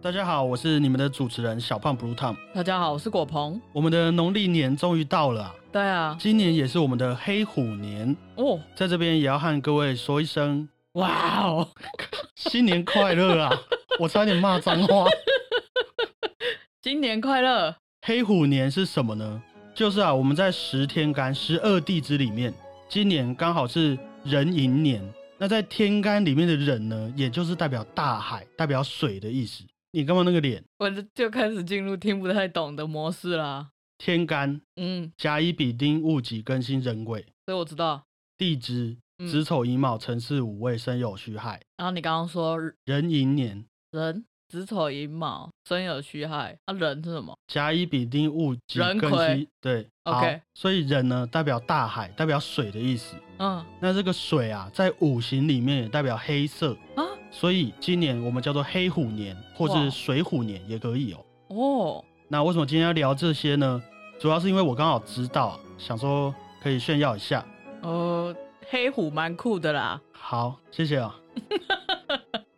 大家好，我是你们的主持人小胖 Blue Tom。 大家好，我是果鹏。我们的农历年终于到了啊。对啊，今年也是我们的黑虎年哦，在这边也要和各位说一声哇哦，新年快乐啊！我差点骂脏话。新年快乐。黑虎年是什么呢？就是啊，我们在10天干12地支里面，今年刚好是壬寅年。那在天干里面的壬呢，也就是代表大海，代表水的意思。你干嘛那个脸？我就开始进入听不太懂的模式啦。天干，甲乙丙丁戊己庚辛壬癸，所以我知道。地支，子丑寅卯辰巳午未申酉戌亥。然后你刚刚说壬寅年，壬子丑寅卯申酉戌亥，啊壬是什么？甲乙丙丁戊己庚辛，对， OK。 好，所以壬呢代表大海，代表水的意思。嗯，那这个水啊，在五行里面也代表黑色啊。所以今年我们叫做黑虎年，或是水虎年也可以哦。哦，那为什么今天要聊这些呢？主要是因为我刚好知道啊，想说可以炫耀一下。黑虎蛮酷的啦。好，谢谢啊。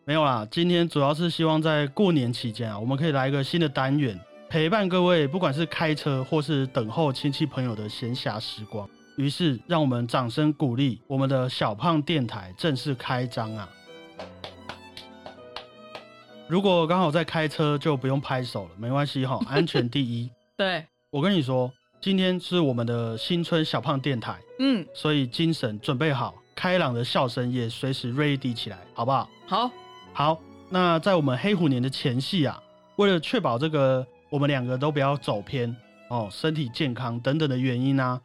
没有啦，今天主要是希望在过年期间啊，我们可以来一个新的单元，陪伴各位，不管是开车或是等候亲戚朋友的闲暇时光。于是，让我们掌声鼓励我们的小胖电台正式开张啊！如果刚好在开车就不用拍手了，没关系齁，安全第一。对，我跟你说，今天是我们的新春小胖电台，所以精神准备好，开朗的笑声也随时 ready 起来，好不好？好，好。那在我们黑虎年的前夕啊，为了确保这个我们两个都不要走偏哦，身体健康等等的原因啊，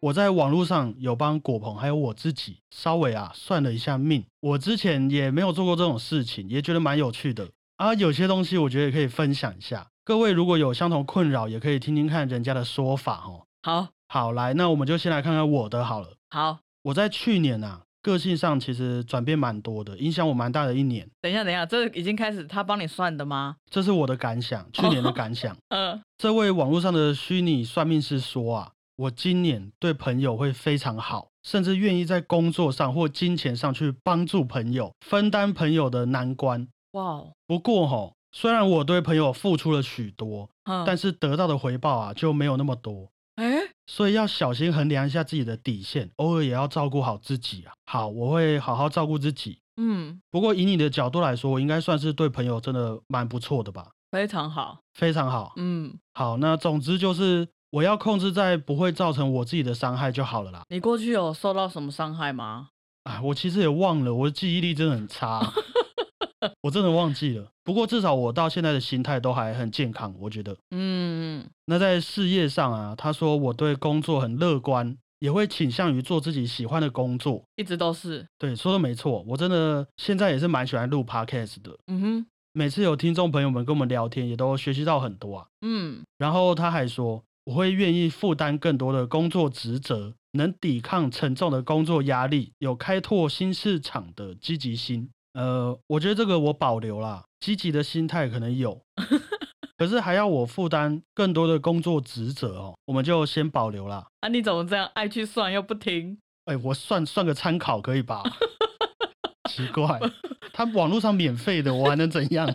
我在网络上有帮果鹏还有我自己稍微啊算了一下命，我之前也没有做过这种事情，也觉得蛮有趣的。啊，有些东西我觉得也可以分享一下，各位如果有相同困扰，也可以听听看人家的说法哦。好，好，来，那我们就先来看看我的好了。好，我在去年啊，个性上其实转变蛮多的，影响我蛮大的一年。等一下，这已经开始他帮你算的吗？这是我的感想，去年的感想。这位网络上的虚拟算命师说啊，我今年对朋友会非常好，甚至愿意在工作上或金钱上去帮助朋友，分担朋友的难关。Wow。 不过吼，虽然我对朋友付出了许多，但是得到的回报啊就没有那么多。所以要小心衡量一下自己的底线，偶尔也要照顾好自己啊。好，我会好好照顾自己。不过以你的角度来说，我应该算是对朋友真的蛮不错的吧？非常好，非常好。好，那总之就是我要控制在不会造成我自己的伤害就好了啦。你过去有受到什么伤害吗？我其实也忘了，我的记忆力真的很差。我真的忘记了，不过至少我到现在的心态都还很健康，我觉得。那在事业上啊，他说我对工作很乐观，也会倾向于做自己喜欢的工作，一直都是。对，说的没错，我真的现在也是蛮喜欢录 podcast 的。每次有听众朋友们跟我们聊天，也都学习到很多啊。然后他还说，我会愿意负担更多的工作职责，能抵抗沉重的工作压力，有开拓新市场的积极心。我觉得这个我保留啦，积极的心态可能有，可是还要我负担更多的工作职责哦，我们就先保留啦。啊，你怎么这样爱去算又不听？我算个参考可以吧？奇怪，他网络上免费的，我还能怎样？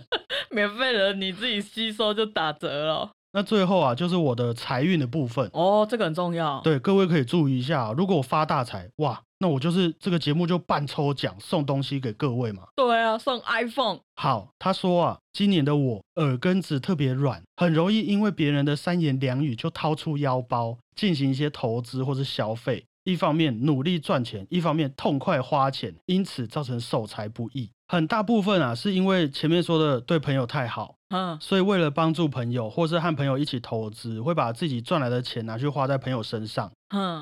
免费的你自己吸收就打折了。那最后啊，就是我的财运的部分哦，这个很重要。对，各位可以注意一下，如果我发大财，哇，那我就是这个节目就办抽奖送东西给各位嘛。对啊，送 iPhone。 好，他说啊，今年的我耳根子特别软，很容易因为别人的三言两语就掏出腰包进行一些投资或是消费，一方面努力赚钱，一方面痛快花钱，因此造成守财不易。很大部分啊是因为前面说的对朋友太好，所以为了帮助朋友或是和朋友一起投资，会把自己赚来的钱拿去花在朋友身上。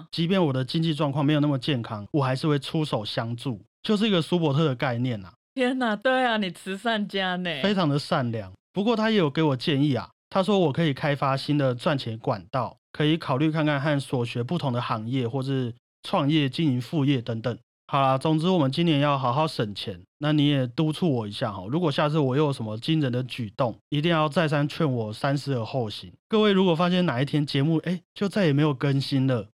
即便我的经济状况没有那么健康，我还是会出手相助，就是一个舒伯特的概念啊。天哪，对啊，你慈善家呢，非常的善良。不过他也有给我建议啊，他说我可以开发新的赚钱管道，可以考虑看看和所学不同的行业，或是创业、经营副业等等。好啦，总之我们今年要好好省钱，那你也督促我一下齁，如果下次我又有什么惊人的举动，一定要再三劝我三思而后行。各位如果发现哪一天节目就再也没有更新了，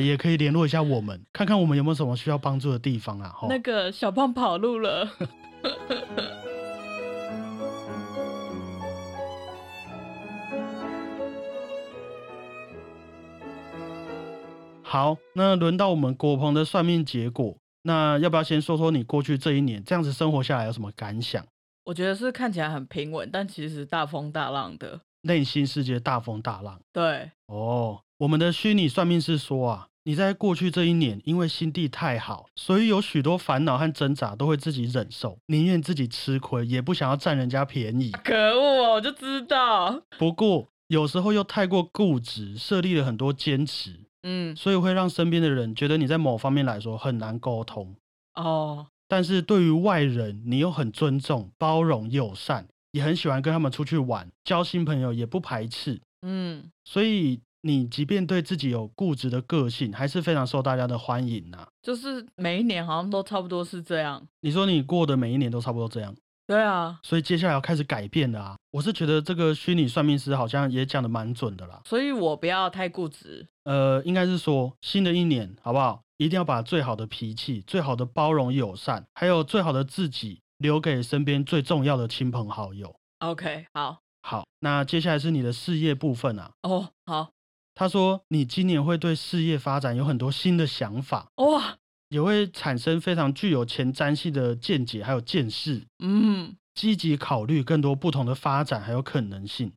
也可以联络一下我们，看看我们有没有什么需要帮助的地方啊。那个小胖跑路了。好，那轮到我们国鹏的算命结果，那要不要先说说你过去这一年这样子生活下来有什么感想？我觉得是看起来很平稳，但其实大风大浪的，内心世界大风大浪。对哦，我们的虚拟算命师说啊，你在过去这一年因为心地太好，所以有许多烦恼和挣扎都会自己忍受，宁愿自己吃亏也不想要占人家便宜。可恶哦，我就知道。不过有时候又太过固执，设立了很多坚持，所以会让身边的人觉得你在某方面来说很难沟通哦。但是对于外人你又很尊重、包容、友善，也很喜欢跟他们出去玩，交新朋友也不排斥。所以你即便对自己有固执的个性，还是非常受大家的欢迎啊。就是每一年好像都差不多是这样。你说你过的每一年都差不多这样？对啊，所以接下来要开始改变了啊。我是觉得这个虚拟算命师好像也讲得蛮准的啦，所以我不要太固执。应该是说新的一年好不好，一定要把最好的脾气、最好的包容友善，还有最好的自己留给身边最重要的亲朋好友。 OK， 好，那接下来是你的事业部分啊。哦，好。他说你今年会对事业发展有很多新的想法，哇，也会产生非常具有前瞻性的见解还有见识，积极考虑更多不同的发展还有可能性。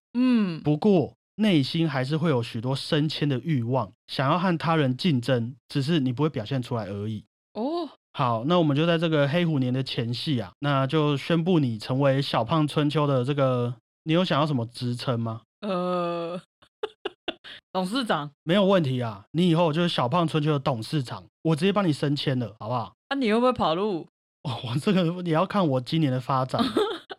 不过内心还是会有许多升迁的欲望，想要和他人竞争，只是你不会表现出来而已。哦，好，那我们就在这个黑虎年的前夕啊，那就宣布你成为小胖春秋的这个，你有想要什么职称吗？董事长没有问题啊，你以后就是小胖春秋的董事长，我直接帮你升迁了，好不好？那你会不会跑路？我这个也要看我今年的发展。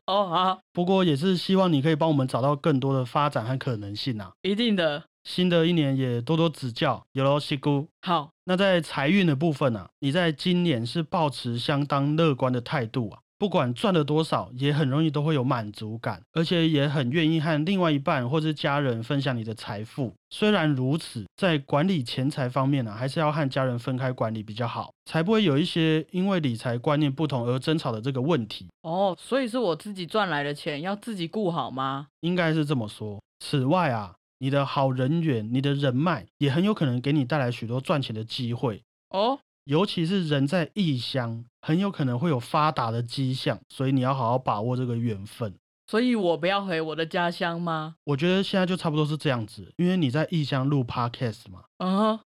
哦，好。不过也是希望你可以帮我们找到更多的发展和可能性啊。一定的。新的一年也多多指教，有喽西姑。好，那在财运的部分啊，你在今年是抱持相当乐观的态度啊，不管赚了多少，也很容易都会有满足感，而且也很愿意和另外一半或是家人分享你的财富。虽然如此，在管理钱财方面啊，还是要和家人分开管理比较好，才不会有一些因为理财观念不同而争吵的这个问题。哦，所以是我自己赚来的钱，要自己顾好吗？应该是这么说。此外啊，你的好人缘、你的人脉也很有可能给你带来许多赚钱的机会哦。尤其是人在异乡，很有可能会有发达的迹象，所以你要好好把握这个缘分。所以我不要回我的家乡吗？我觉得现在就差不多是这样子，因为你在异乡录 podcast 嘛。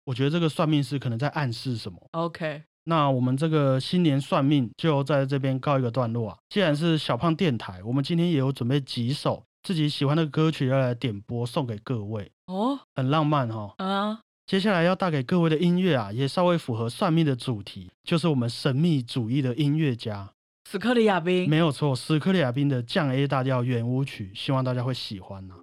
我觉得这个算命师可能在暗示什么。 OK， 那我们这个新年算命就在这边告一个段落啊。既然是小胖电台，我们今天也有准备几首自己喜欢的歌曲要来点播送给各位哦，很浪漫哦。接下来要带给各位的音乐啊，也稍微符合算命的主题，就是我们神秘主义的音乐家史克里亚宾。没有错，史克里亚宾的降 A 大调圆舞曲，希望大家会喜欢啊。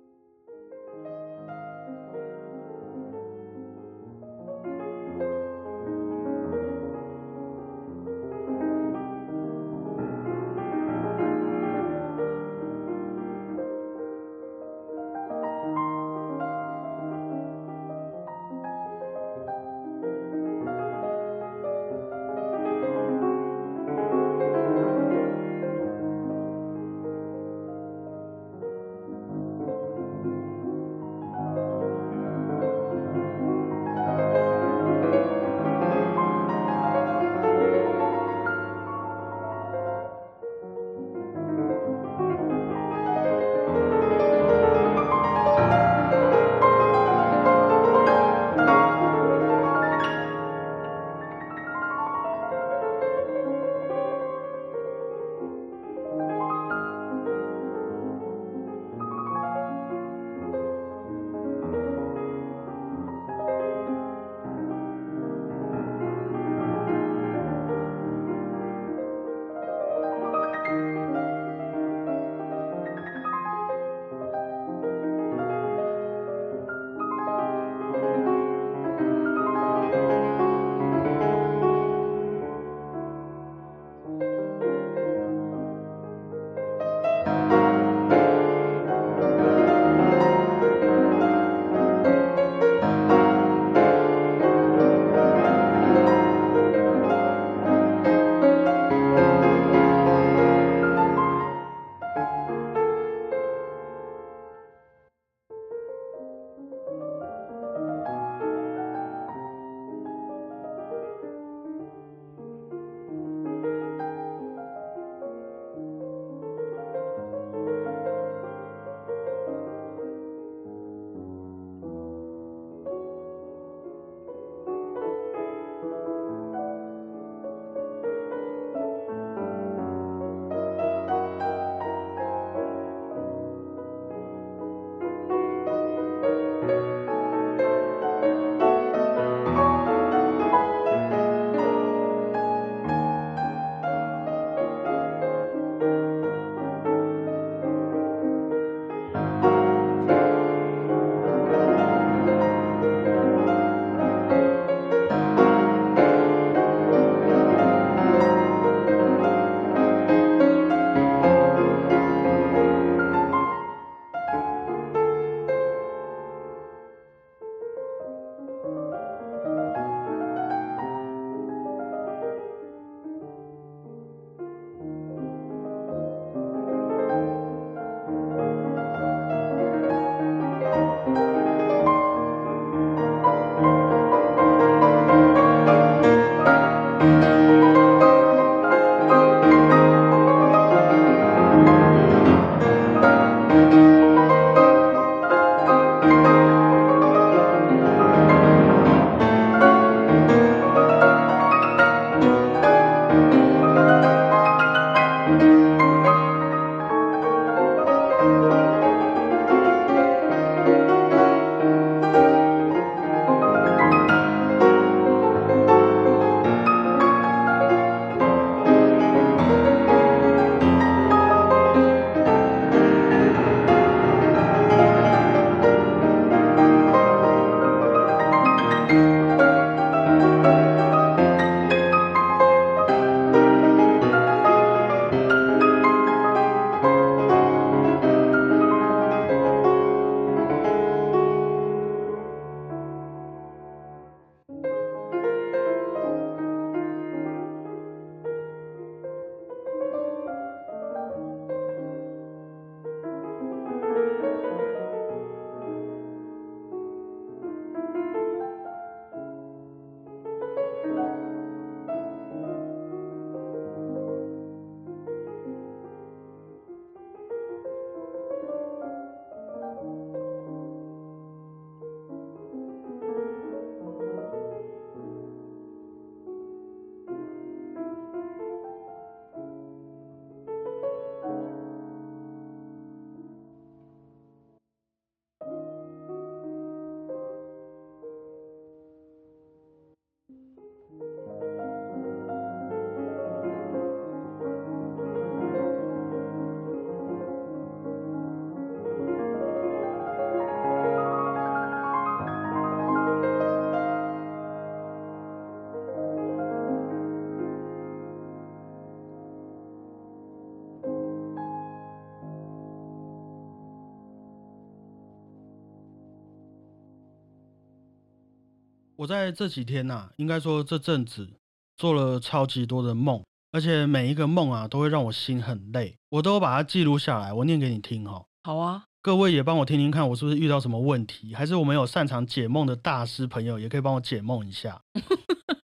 我在这几天啊，应该说这阵子做了超级多的梦，而且每一个梦啊都会让我心很累，我都把它记录下来，我念给你听哦。好啊，各位也帮我听听看，我是不是遇到什么问题，还是我们有擅长解梦的大师朋友也可以帮我解梦一下。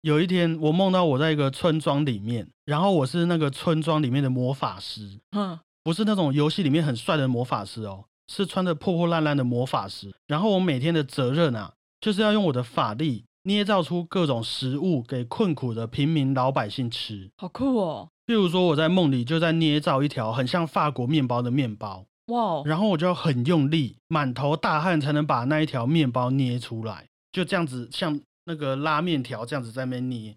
有一天我梦到我在一个村庄里面，然后我是那个村庄里面的魔法师，不是那种游戏里面很帅的魔法师哦，是穿着破破烂烂的魔法师。然后我每天的责任啊，就是要用我的法力捏造出各种食物给困苦的平民老百姓吃。好酷哦。譬如说我在梦里就在捏造一条很像法国面包的面包，哇！然后我就要很用力，满头大汗才能把那一条面包捏出来，就这样子像那个拉面条这样子在那边捏。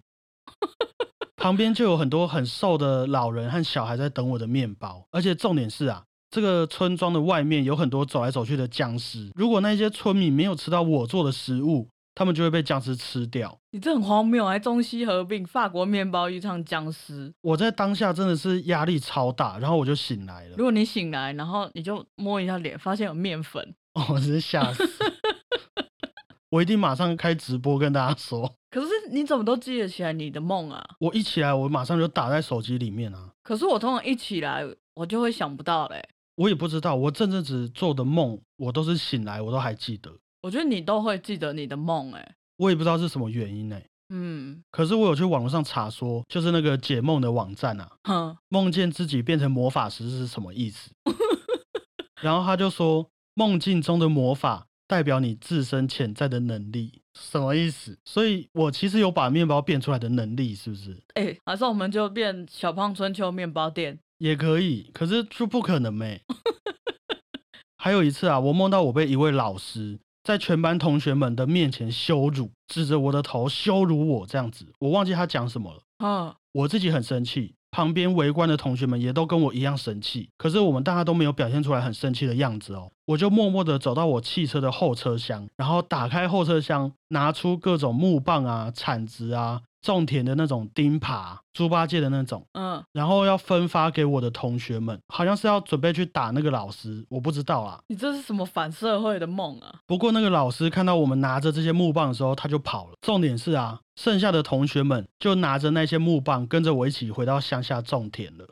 旁边就有很多很瘦的老人和小孩在等我的面包。而且重点是啊，这个村庄的外面有很多走来走去的僵尸，如果那些村民没有吃到我做的食物，他们就会被僵尸吃掉。你这很荒谬，还中西合并，法国面包遇上僵尸。我在当下真的是压力超大，然后我就醒来了。如果你醒来，然后你就摸一下脸，发现有面粉，我真是吓死。我一定马上开直播跟大家说。可是你怎么都记得起来你的梦啊？我一起来，我马上就打在手机里面啊。可是我通常一起来，我就会想不到嘞。我也不知道，我这阵子做的梦我都是醒来我都还记得。我觉得你都会记得你的梦欸，我也不知道是什么原因欸。可是我有去网络上查说，就是那个解梦的网站啊，梦见自己变成魔法师是什么意思。然后他就说，梦境中的魔法代表你自身潜在的能力。什么意思？所以我其实有把面包变出来的能力，是不是？欸，还是我们就变小胖春秋面包店也可以，可是就不可能欸。还有一次啊，我梦到我被一位老师在全班同学们的面前羞辱，指着我的头羞辱我这样子，我忘记他讲什么了。我自己很生气，旁边围观的同学们也都跟我一样生气，可是我们大家都没有表现出来很生气的样子哦。我就默默的走到我汽车的后车厢，然后打开后车厢，拿出各种木棒啊、铲子啊、种田的那种钉耙、猪八戒的那种，然后要分发给我的同学们，好像是要准备去打那个老师，我不知道啦。你这是什么反社会的梦啊？不过那个老师看到我们拿着这些木棒的时候，他就跑了。重点是啊，剩下的同学们就拿着那些木棒跟着我一起回到乡下种田了。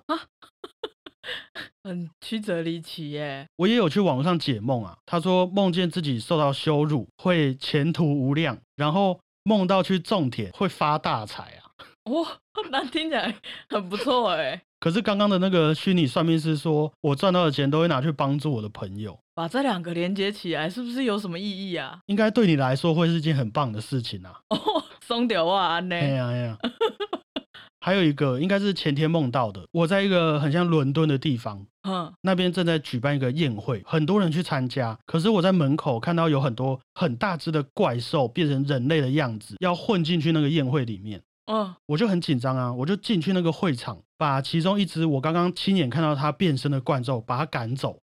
很曲折离奇耶。我也有去网上解梦啊，他说梦见自己受到羞辱会前途无量，然后梦到去种田会发大财啊。哇，那听起来很不错耶。可是刚刚的那个虚拟算命师说我赚到的钱都会拿去帮助我的朋友，把这两个连接起来是不是有什么意义啊？应该对你来说会是件很棒的事情啊。松掉我啊呢。哎呀还有一个应该是前天梦到的，我在一个很像伦敦的地方，那边正在举办一个宴会，很多人去参加，可是我在门口看到有很多很大只的怪兽变成人类的样子要混进去那个宴会里面。我就很紧张啊，我就进去那个会场，把其中一只我刚刚亲眼看到它变身的怪兽把它赶走，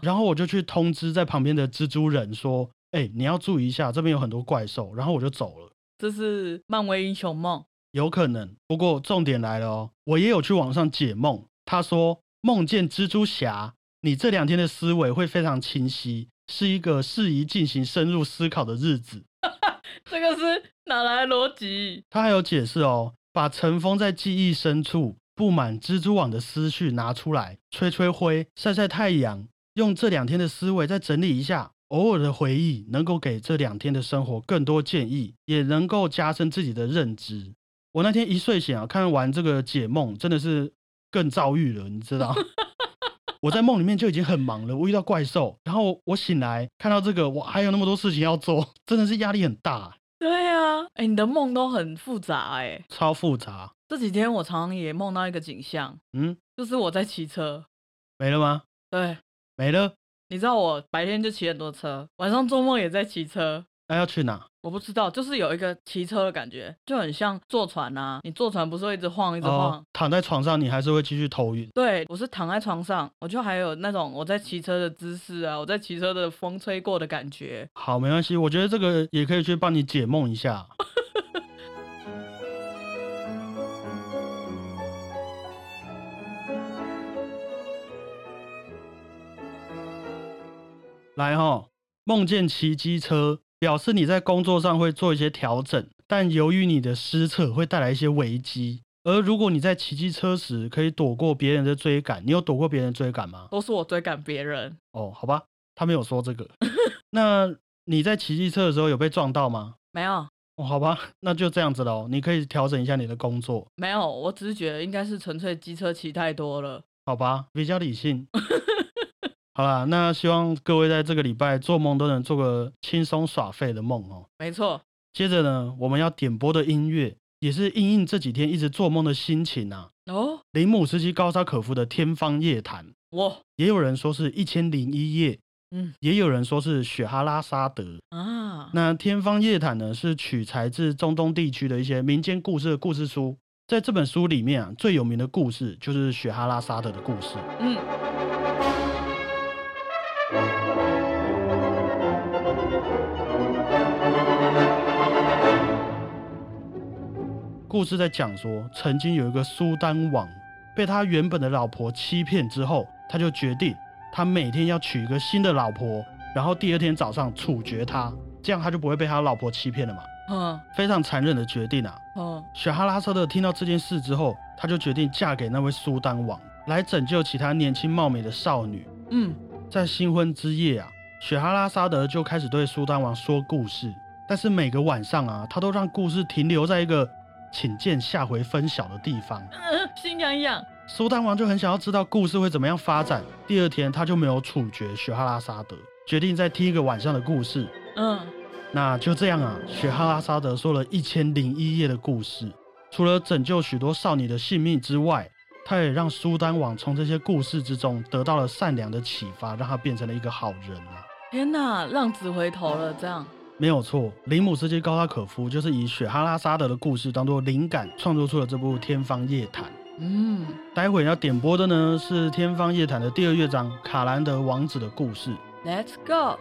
然后我就去通知在旁边的蜘蛛人说，你要注意一下，这边有很多怪兽，然后我就走了。这是漫威英雄梦有可能。不过重点来了哦，我也有去网上解梦，他说梦见蜘蛛侠，你这两天的思维会非常清晰，是一个适宜进行深入思考的日子。这个是哪来的逻辑？他还有解释哦，把尘封在记忆深处布满蜘蛛网的思绪拿出来，吹吹灰，晒晒太阳，用这两天的思维再整理一下，偶尔的回忆能够给这两天的生活更多建议，也能够加深自己的认知。我那天一睡醒啊，看完这个解梦真的是更躁郁了，你知道。我在梦里面就已经很忙了，我遇到怪兽，然后我醒来看到这个，我还有那么多事情要做，真的是压力很大。对啊，你的梦都很复杂欸。超复杂。这几天我常常也梦到一个景象，就是我在骑车。没了吗？对，没了。你知道我白天就骑很多车，晚上做梦也在骑车。那要去哪？我不知道，就是有一个骑车的感觉，就很像坐船啊，你坐船不是会一直晃一直晃，躺在床上你还是会继续头晕。对，我是躺在床上，我就还有那种我在骑车的姿势啊，我在骑车的风吹过的感觉。好，没关系，我觉得这个也可以去帮你解梦一下。来，梦见骑机车表示你在工作上会做一些调整，但由于你的失策会带来一些危机。而如果你在骑机车时可以躲过别人的追赶，你有躲过别人的追赶吗？都是我追赶别人。哦，好吧，他没有说这个。那你在骑机车的时候有被撞到吗？没有。哦，好吧，那就这样子咯。你可以调整一下你的工作。没有，我只是觉得应该是纯粹机车骑太多了。好吧，比较理性。好啦，那希望各位在这个礼拜做梦都能做个轻松耍废的梦哦。没错。接着呢，我们要点播的音乐也是因应这几天一直做梦的心情啊。哦，林姆斯基高沙可夫的《天方夜谭》。哇，也有人说是1001夜。嗯，也有人说是雪哈拉沙德啊。那《天方夜谭》呢，是取材自中东地区的一些民间故事的故事书。在这本书里面啊，最有名的故事就是雪哈拉沙德的故事。嗯。故事在讲说，曾经有一个苏丹王被他原本的老婆欺骗之后，他就决定。他每天要娶一个新的老婆，然后第二天早上处决他，这样他就不会被他老婆欺骗了嘛。嗯，非常残忍的决定啊。嗯，雪哈拉沙德听到这件事之后，他就决定嫁给那位苏丹王，来拯救其他年轻貌美的少女。嗯，在新婚之夜啊，雪哈拉沙德就开始对苏丹王说故事，但是每个晚上啊，他都让故事停留在一个请见下回分晓的地方。心痒痒。苏丹王就很想要知道故事会怎么样发展。第二天他就没有处决雪哈拉沙德，决定再听一个晚上的故事。嗯，那就这样啊，雪哈拉沙德说了1001夜的故事。除了拯救许多少女的性命之外，他也让苏丹王从这些故事之中得到了善良的启发，让他变成了一个好人啊。天哪，浪子回头了这样。没有错，林姆斯基高沙可夫就是以雪哈拉沙德的故事当作灵感，创作出了这部《天方夜谭》。嗯，待会要点播的呢是《天方夜谭》的第2乐章《卡兰德王子的故事》。Let's go。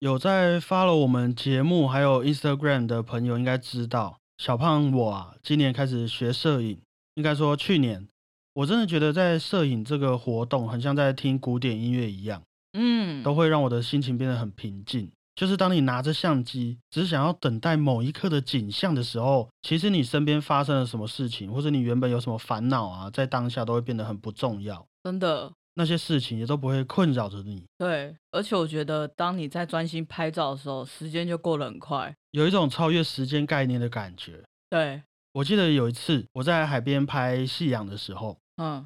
有在 follow 我们节目还有 Instagram 的朋友应该知道，小胖我啊，今年开始学摄影，应该说去年。我真的觉得在摄影这个活动很像在听古典音乐一样，都会让我的心情变得很平静。就是当你拿着相机只想要等待某一刻的景象的时候，其实你身边发生了什么事情，或者你原本有什么烦恼啊，在当下都会变得很不重要，真的，那些事情也都不会困扰着你。对，而且我觉得当你在专心拍照的时候，时间就过得很快，有一种超越时间概念的感觉。对，我记得有一次我在海边拍夕阳的时候，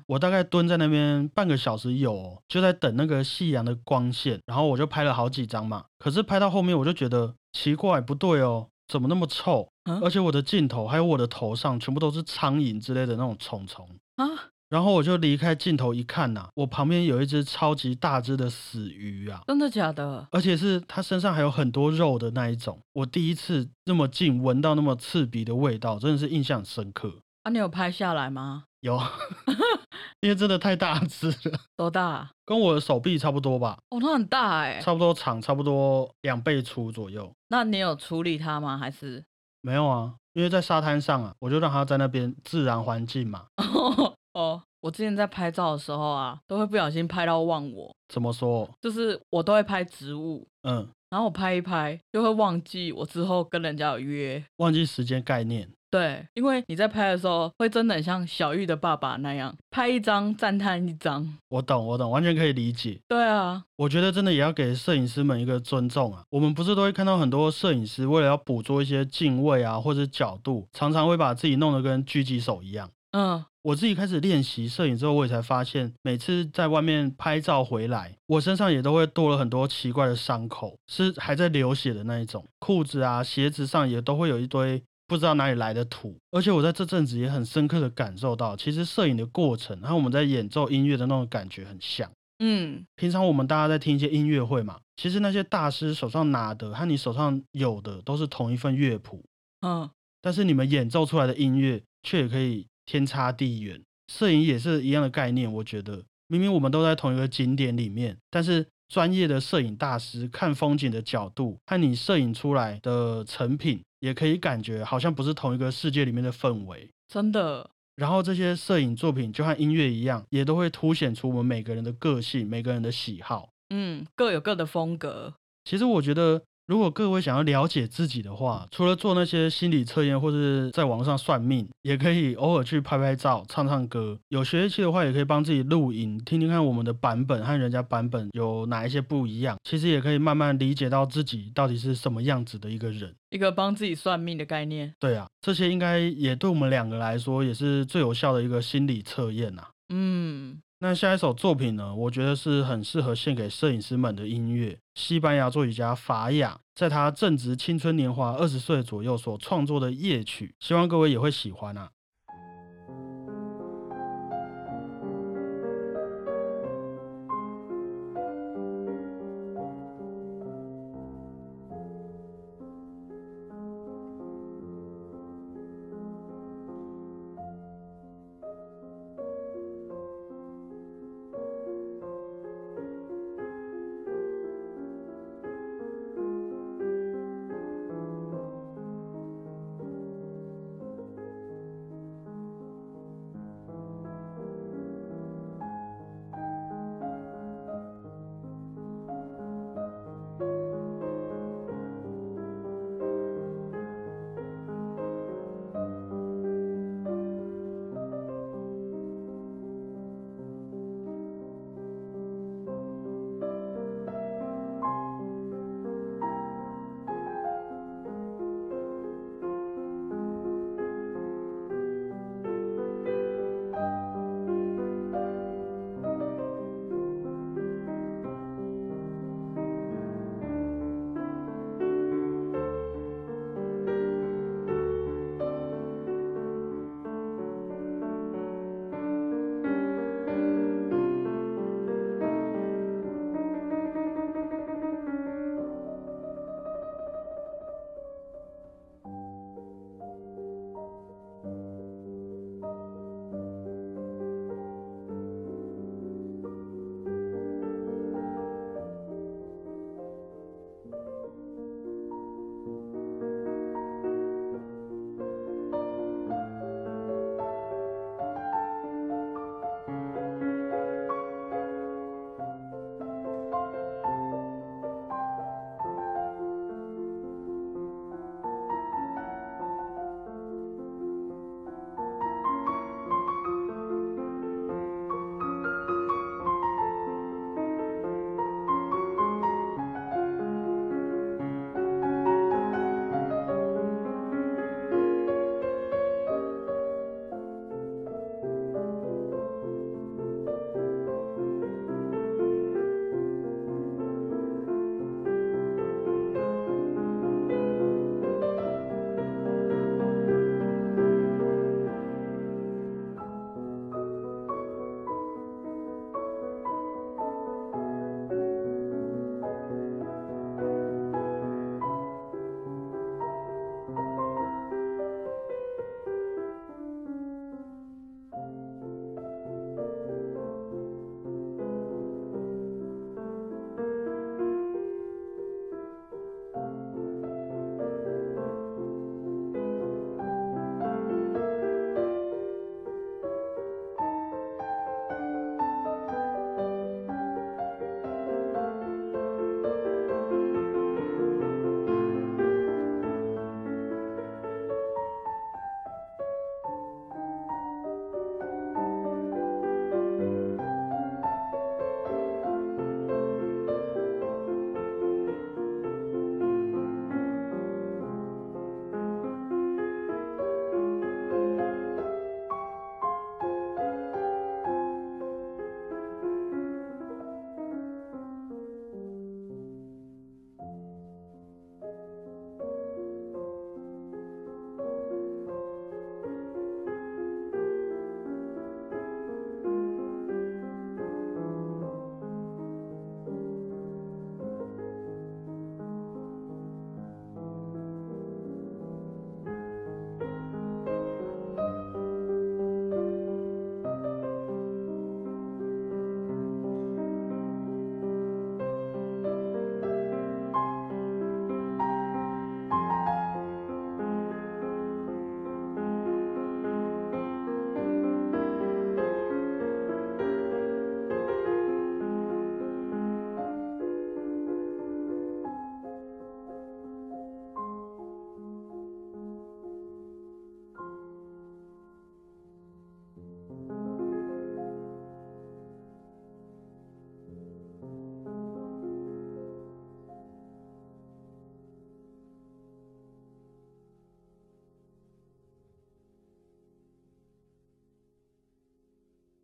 我大概蹲在那边半个小时有哦，就在等那个夕阳的光线，然后我就拍了好几张嘛。可是拍到后面我就觉得奇怪，不对哦，怎么那么臭，而且我的镜头还有我的头上全部都是苍蝇之类的那种虫虫啊。然后我就离开镜头一看啊，我旁边有一只超级大只的死鱼啊。真的假的？而且是它身上还有很多肉的那一种。我第一次那么近闻到那么刺鼻的味道，真的是印象深刻。啊，你有拍下来吗？有因为真的太大只了。多大？跟我的手臂差不多吧。哦，它很大欸，差不多长，差不多2倍粗左右。那你有处理它吗？还是没有啊，因为在沙滩上啊，我就让它在那边自然环境嘛。哦，我之前在拍照的时候啊，都会不小心拍到忘我。怎么说？就是我都会拍植物，然后我拍一拍就会忘记我之后跟人家有约，忘记时间概念。对，因为你在拍的时候会真的很像小玉的爸爸那样，拍一张赞叹一张。我懂，完全可以理解。对啊，我觉得真的也要给摄影师们一个尊重啊。我们不是都会看到很多摄影师为了要捕捉一些镜位啊或者角度，常常会把自己弄得跟狙击手一样。我自己开始练习摄影之后，我也才发现每次在外面拍照回来，我身上也都会多了很多奇怪的伤口，是还在流血的那一种。裤子啊鞋子上也都会有一堆不知道哪里来的土。而且我在这阵子也很深刻的感受到，其实摄影的过程和我们在演奏音乐的那种感觉很像。平常我们大家在听一些音乐会嘛，其实那些大师手上拿的和你手上有的都是同一份乐谱，但是你们演奏出来的音乐却也可以天差地远。摄影也是一样的概念。我觉得明明我们都在同一个景点里面，但是专业的摄影大师看风景的角度和你摄影出来的成品也可以感觉好像不是同一个世界里面的氛围。真的。然后这些摄影作品就和音乐一样，也都会凸显出我们每个人的个性，每个人的喜好，各有各的风格。其实我觉得如果各位想要了解自己的话，除了做那些心理测验或是在网上算命，也可以偶尔去拍拍照唱唱歌。有学乐器的话，也可以帮自己录影，听听看我们的版本和人家版本有哪一些不一样。其实也可以慢慢理解到自己到底是什么样子的一个人，一个帮自己算命的概念。对啊，这些应该也对我们两个来说也是最有效的一个心理测验啊。那下一首作品呢，我觉得是很适合献给摄影师们的音乐。西班牙作曲家法雅在他正值青春年华20岁左右所创作的夜曲，希望各位也会喜欢啊。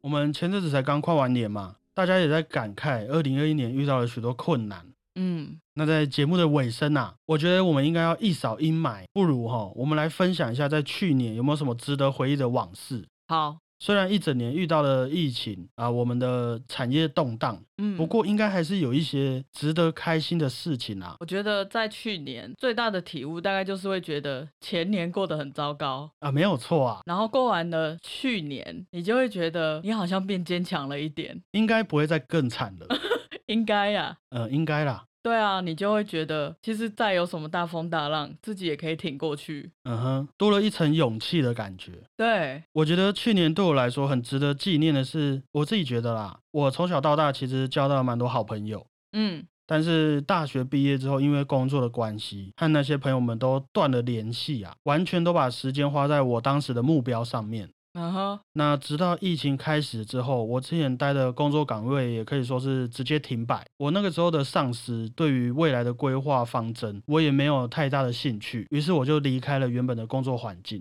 我们前阵子才刚跨完年嘛，大家也在感慨2021年遇到了许多困难。嗯，那在节目的尾声啊，我觉得我们应该要一扫阴霾，不如我们来分享一下在去年有没有什么值得回忆的往事。好，虽然一整年遇到了疫情啊，我们的产业动荡，不过应该还是有一些值得开心的事情啊。我觉得在去年最大的体悟大概就是会觉得前年过得很糟糕啊，没有错啊，然后过完了去年你就会觉得你好像变坚强了一点，应该不会再更惨了。应该啊，应该啦，对啊，你就会觉得其实再有什么大风大浪自己也可以挺过去，多了一层勇气的感觉。对，我觉得去年对我来说很值得纪念的是，我自己觉得啦，我从小到大其实交到了蛮多好朋友，但是大学毕业之后因为工作的关系和那些朋友们都断了联系啊，完全都把时间花在我当时的目标上面。那直到疫情开始之后，我之前待的工作岗位也可以说是直接停摆。我那个时候的上司对于未来的规划方针我也没有太大的兴趣，于是我就离开了原本的工作环境。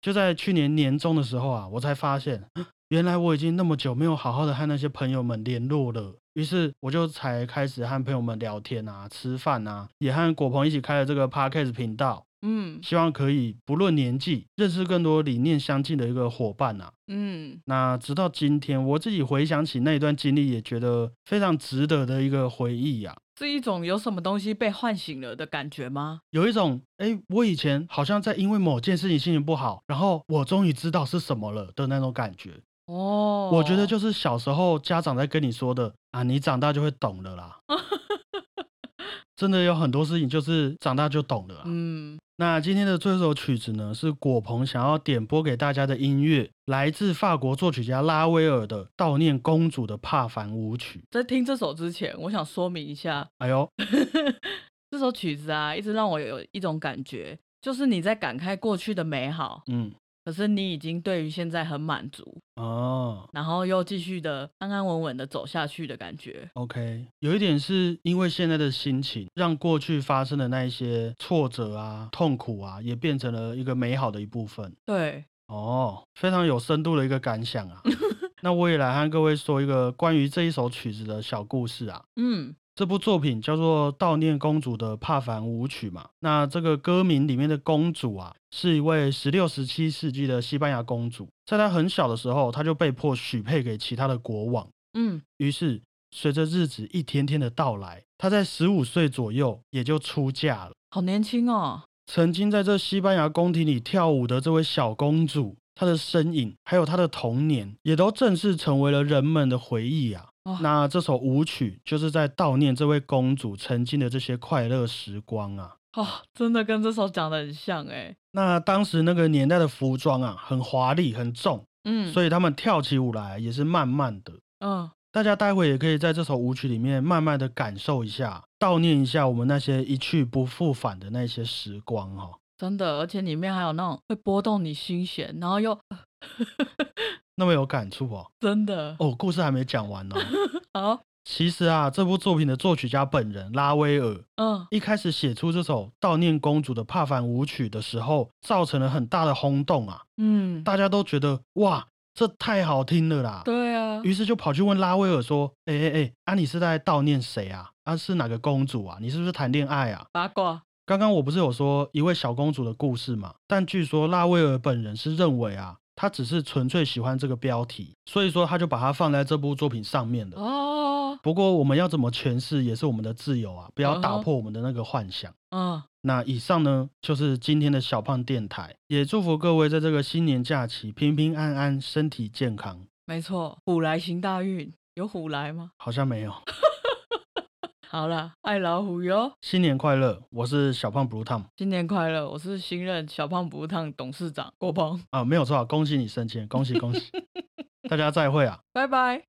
就在去年年中的时候啊，我才发现原来我已经那么久没有好好的和那些朋友们联络了，于是我就才开始和朋友们聊天啊，吃饭啊，也和果鹏一起开了这个 Podcast 频道。希望可以不论年纪认识更多理念相近的一个伙伴啊。那直到今天我自己回想起那一段经历，也觉得非常值得的一个回忆啊。是一种有什么东西被唤醒了的感觉吗？有一种我以前好像在因为某件事情心情不好，然后我终于知道是什么了的那种感觉。我觉得就是小时候家长在跟你说的啊，你长大就会懂了啦。真的有很多事情就是长大就懂了啦。那今天的这首曲子呢，是果鹏想要点播给大家的音乐，来自法国作曲家拉威尔的悼念公主的帕凡舞曲。在听这首之前我想说明一下，这首曲子啊一直让我有一种感觉，就是你在感慨过去的美好，可是你已经对于现在很满足，然后又继续的安安稳稳的走下去的感觉。 OK， 有一点是因为现在的心情让过去发生的那一些挫折啊痛苦啊也变成了一个美好的一部分。对，非常有深度的一个感想啊。那我也来和各位说一个关于这一首曲子的小故事啊。这部作品叫做悼念公主的帕凡舞曲嘛，那这个歌名里面的公主啊是一位16、17世纪的西班牙公主，在她很小的时候她就被迫许配给其他的国王。于是随着日子一天天的到来，她在15岁左右也就出嫁了。好年轻哦。曾经在这西班牙宫廷里跳舞的这位小公主，她的身影还有她的童年也都正式成为了人们的回忆啊。那这首舞曲就是在悼念这位公主曾经的这些快乐时光啊。真的跟这首讲的很像耶。那当时那个年代的服装啊很华丽很重，所以他们跳起舞来也是慢慢的。大家待会也可以在这首舞曲里面慢慢的感受一下，悼念一下我们那些一去不复返的那些时光。真的，而且里面还有那种会波动你心弦，然后又那么有感触哦。真的哦，故事还没讲完哦。好，其实啊这部作品的作曲家本人拉威尔一开始写出这首悼念公主的帕凡舞曲的时候造成了很大的轰动啊。大家都觉得哇这太好听了啦。对啊，于是就跑去问拉威尔说你是在悼念谁啊？是哪个公主啊？你是不是谈恋爱啊？八卦，刚刚我不是有说一位小公主的故事嘛，但据说拉威尔本人是认为啊他只是纯粹喜欢这个标题，所以说他就把它放在这部作品上面了。不过我们要怎么诠释也是我们的自由啊，不要打破我们的那个幻想。那以上呢就是今天的小胖电台，也祝福各位在这个新年假期平平安安身体健康。没错，虎来行大运。有虎来吗？好像没有。好啦，爱老虎哟。新年快乐，我是小胖 Blue Tom。 新年快乐，我是新任小胖 Blue Tom 董事长果鹏。没有错啊，恭喜你升迁，恭喜恭喜。大家再会啊，拜拜。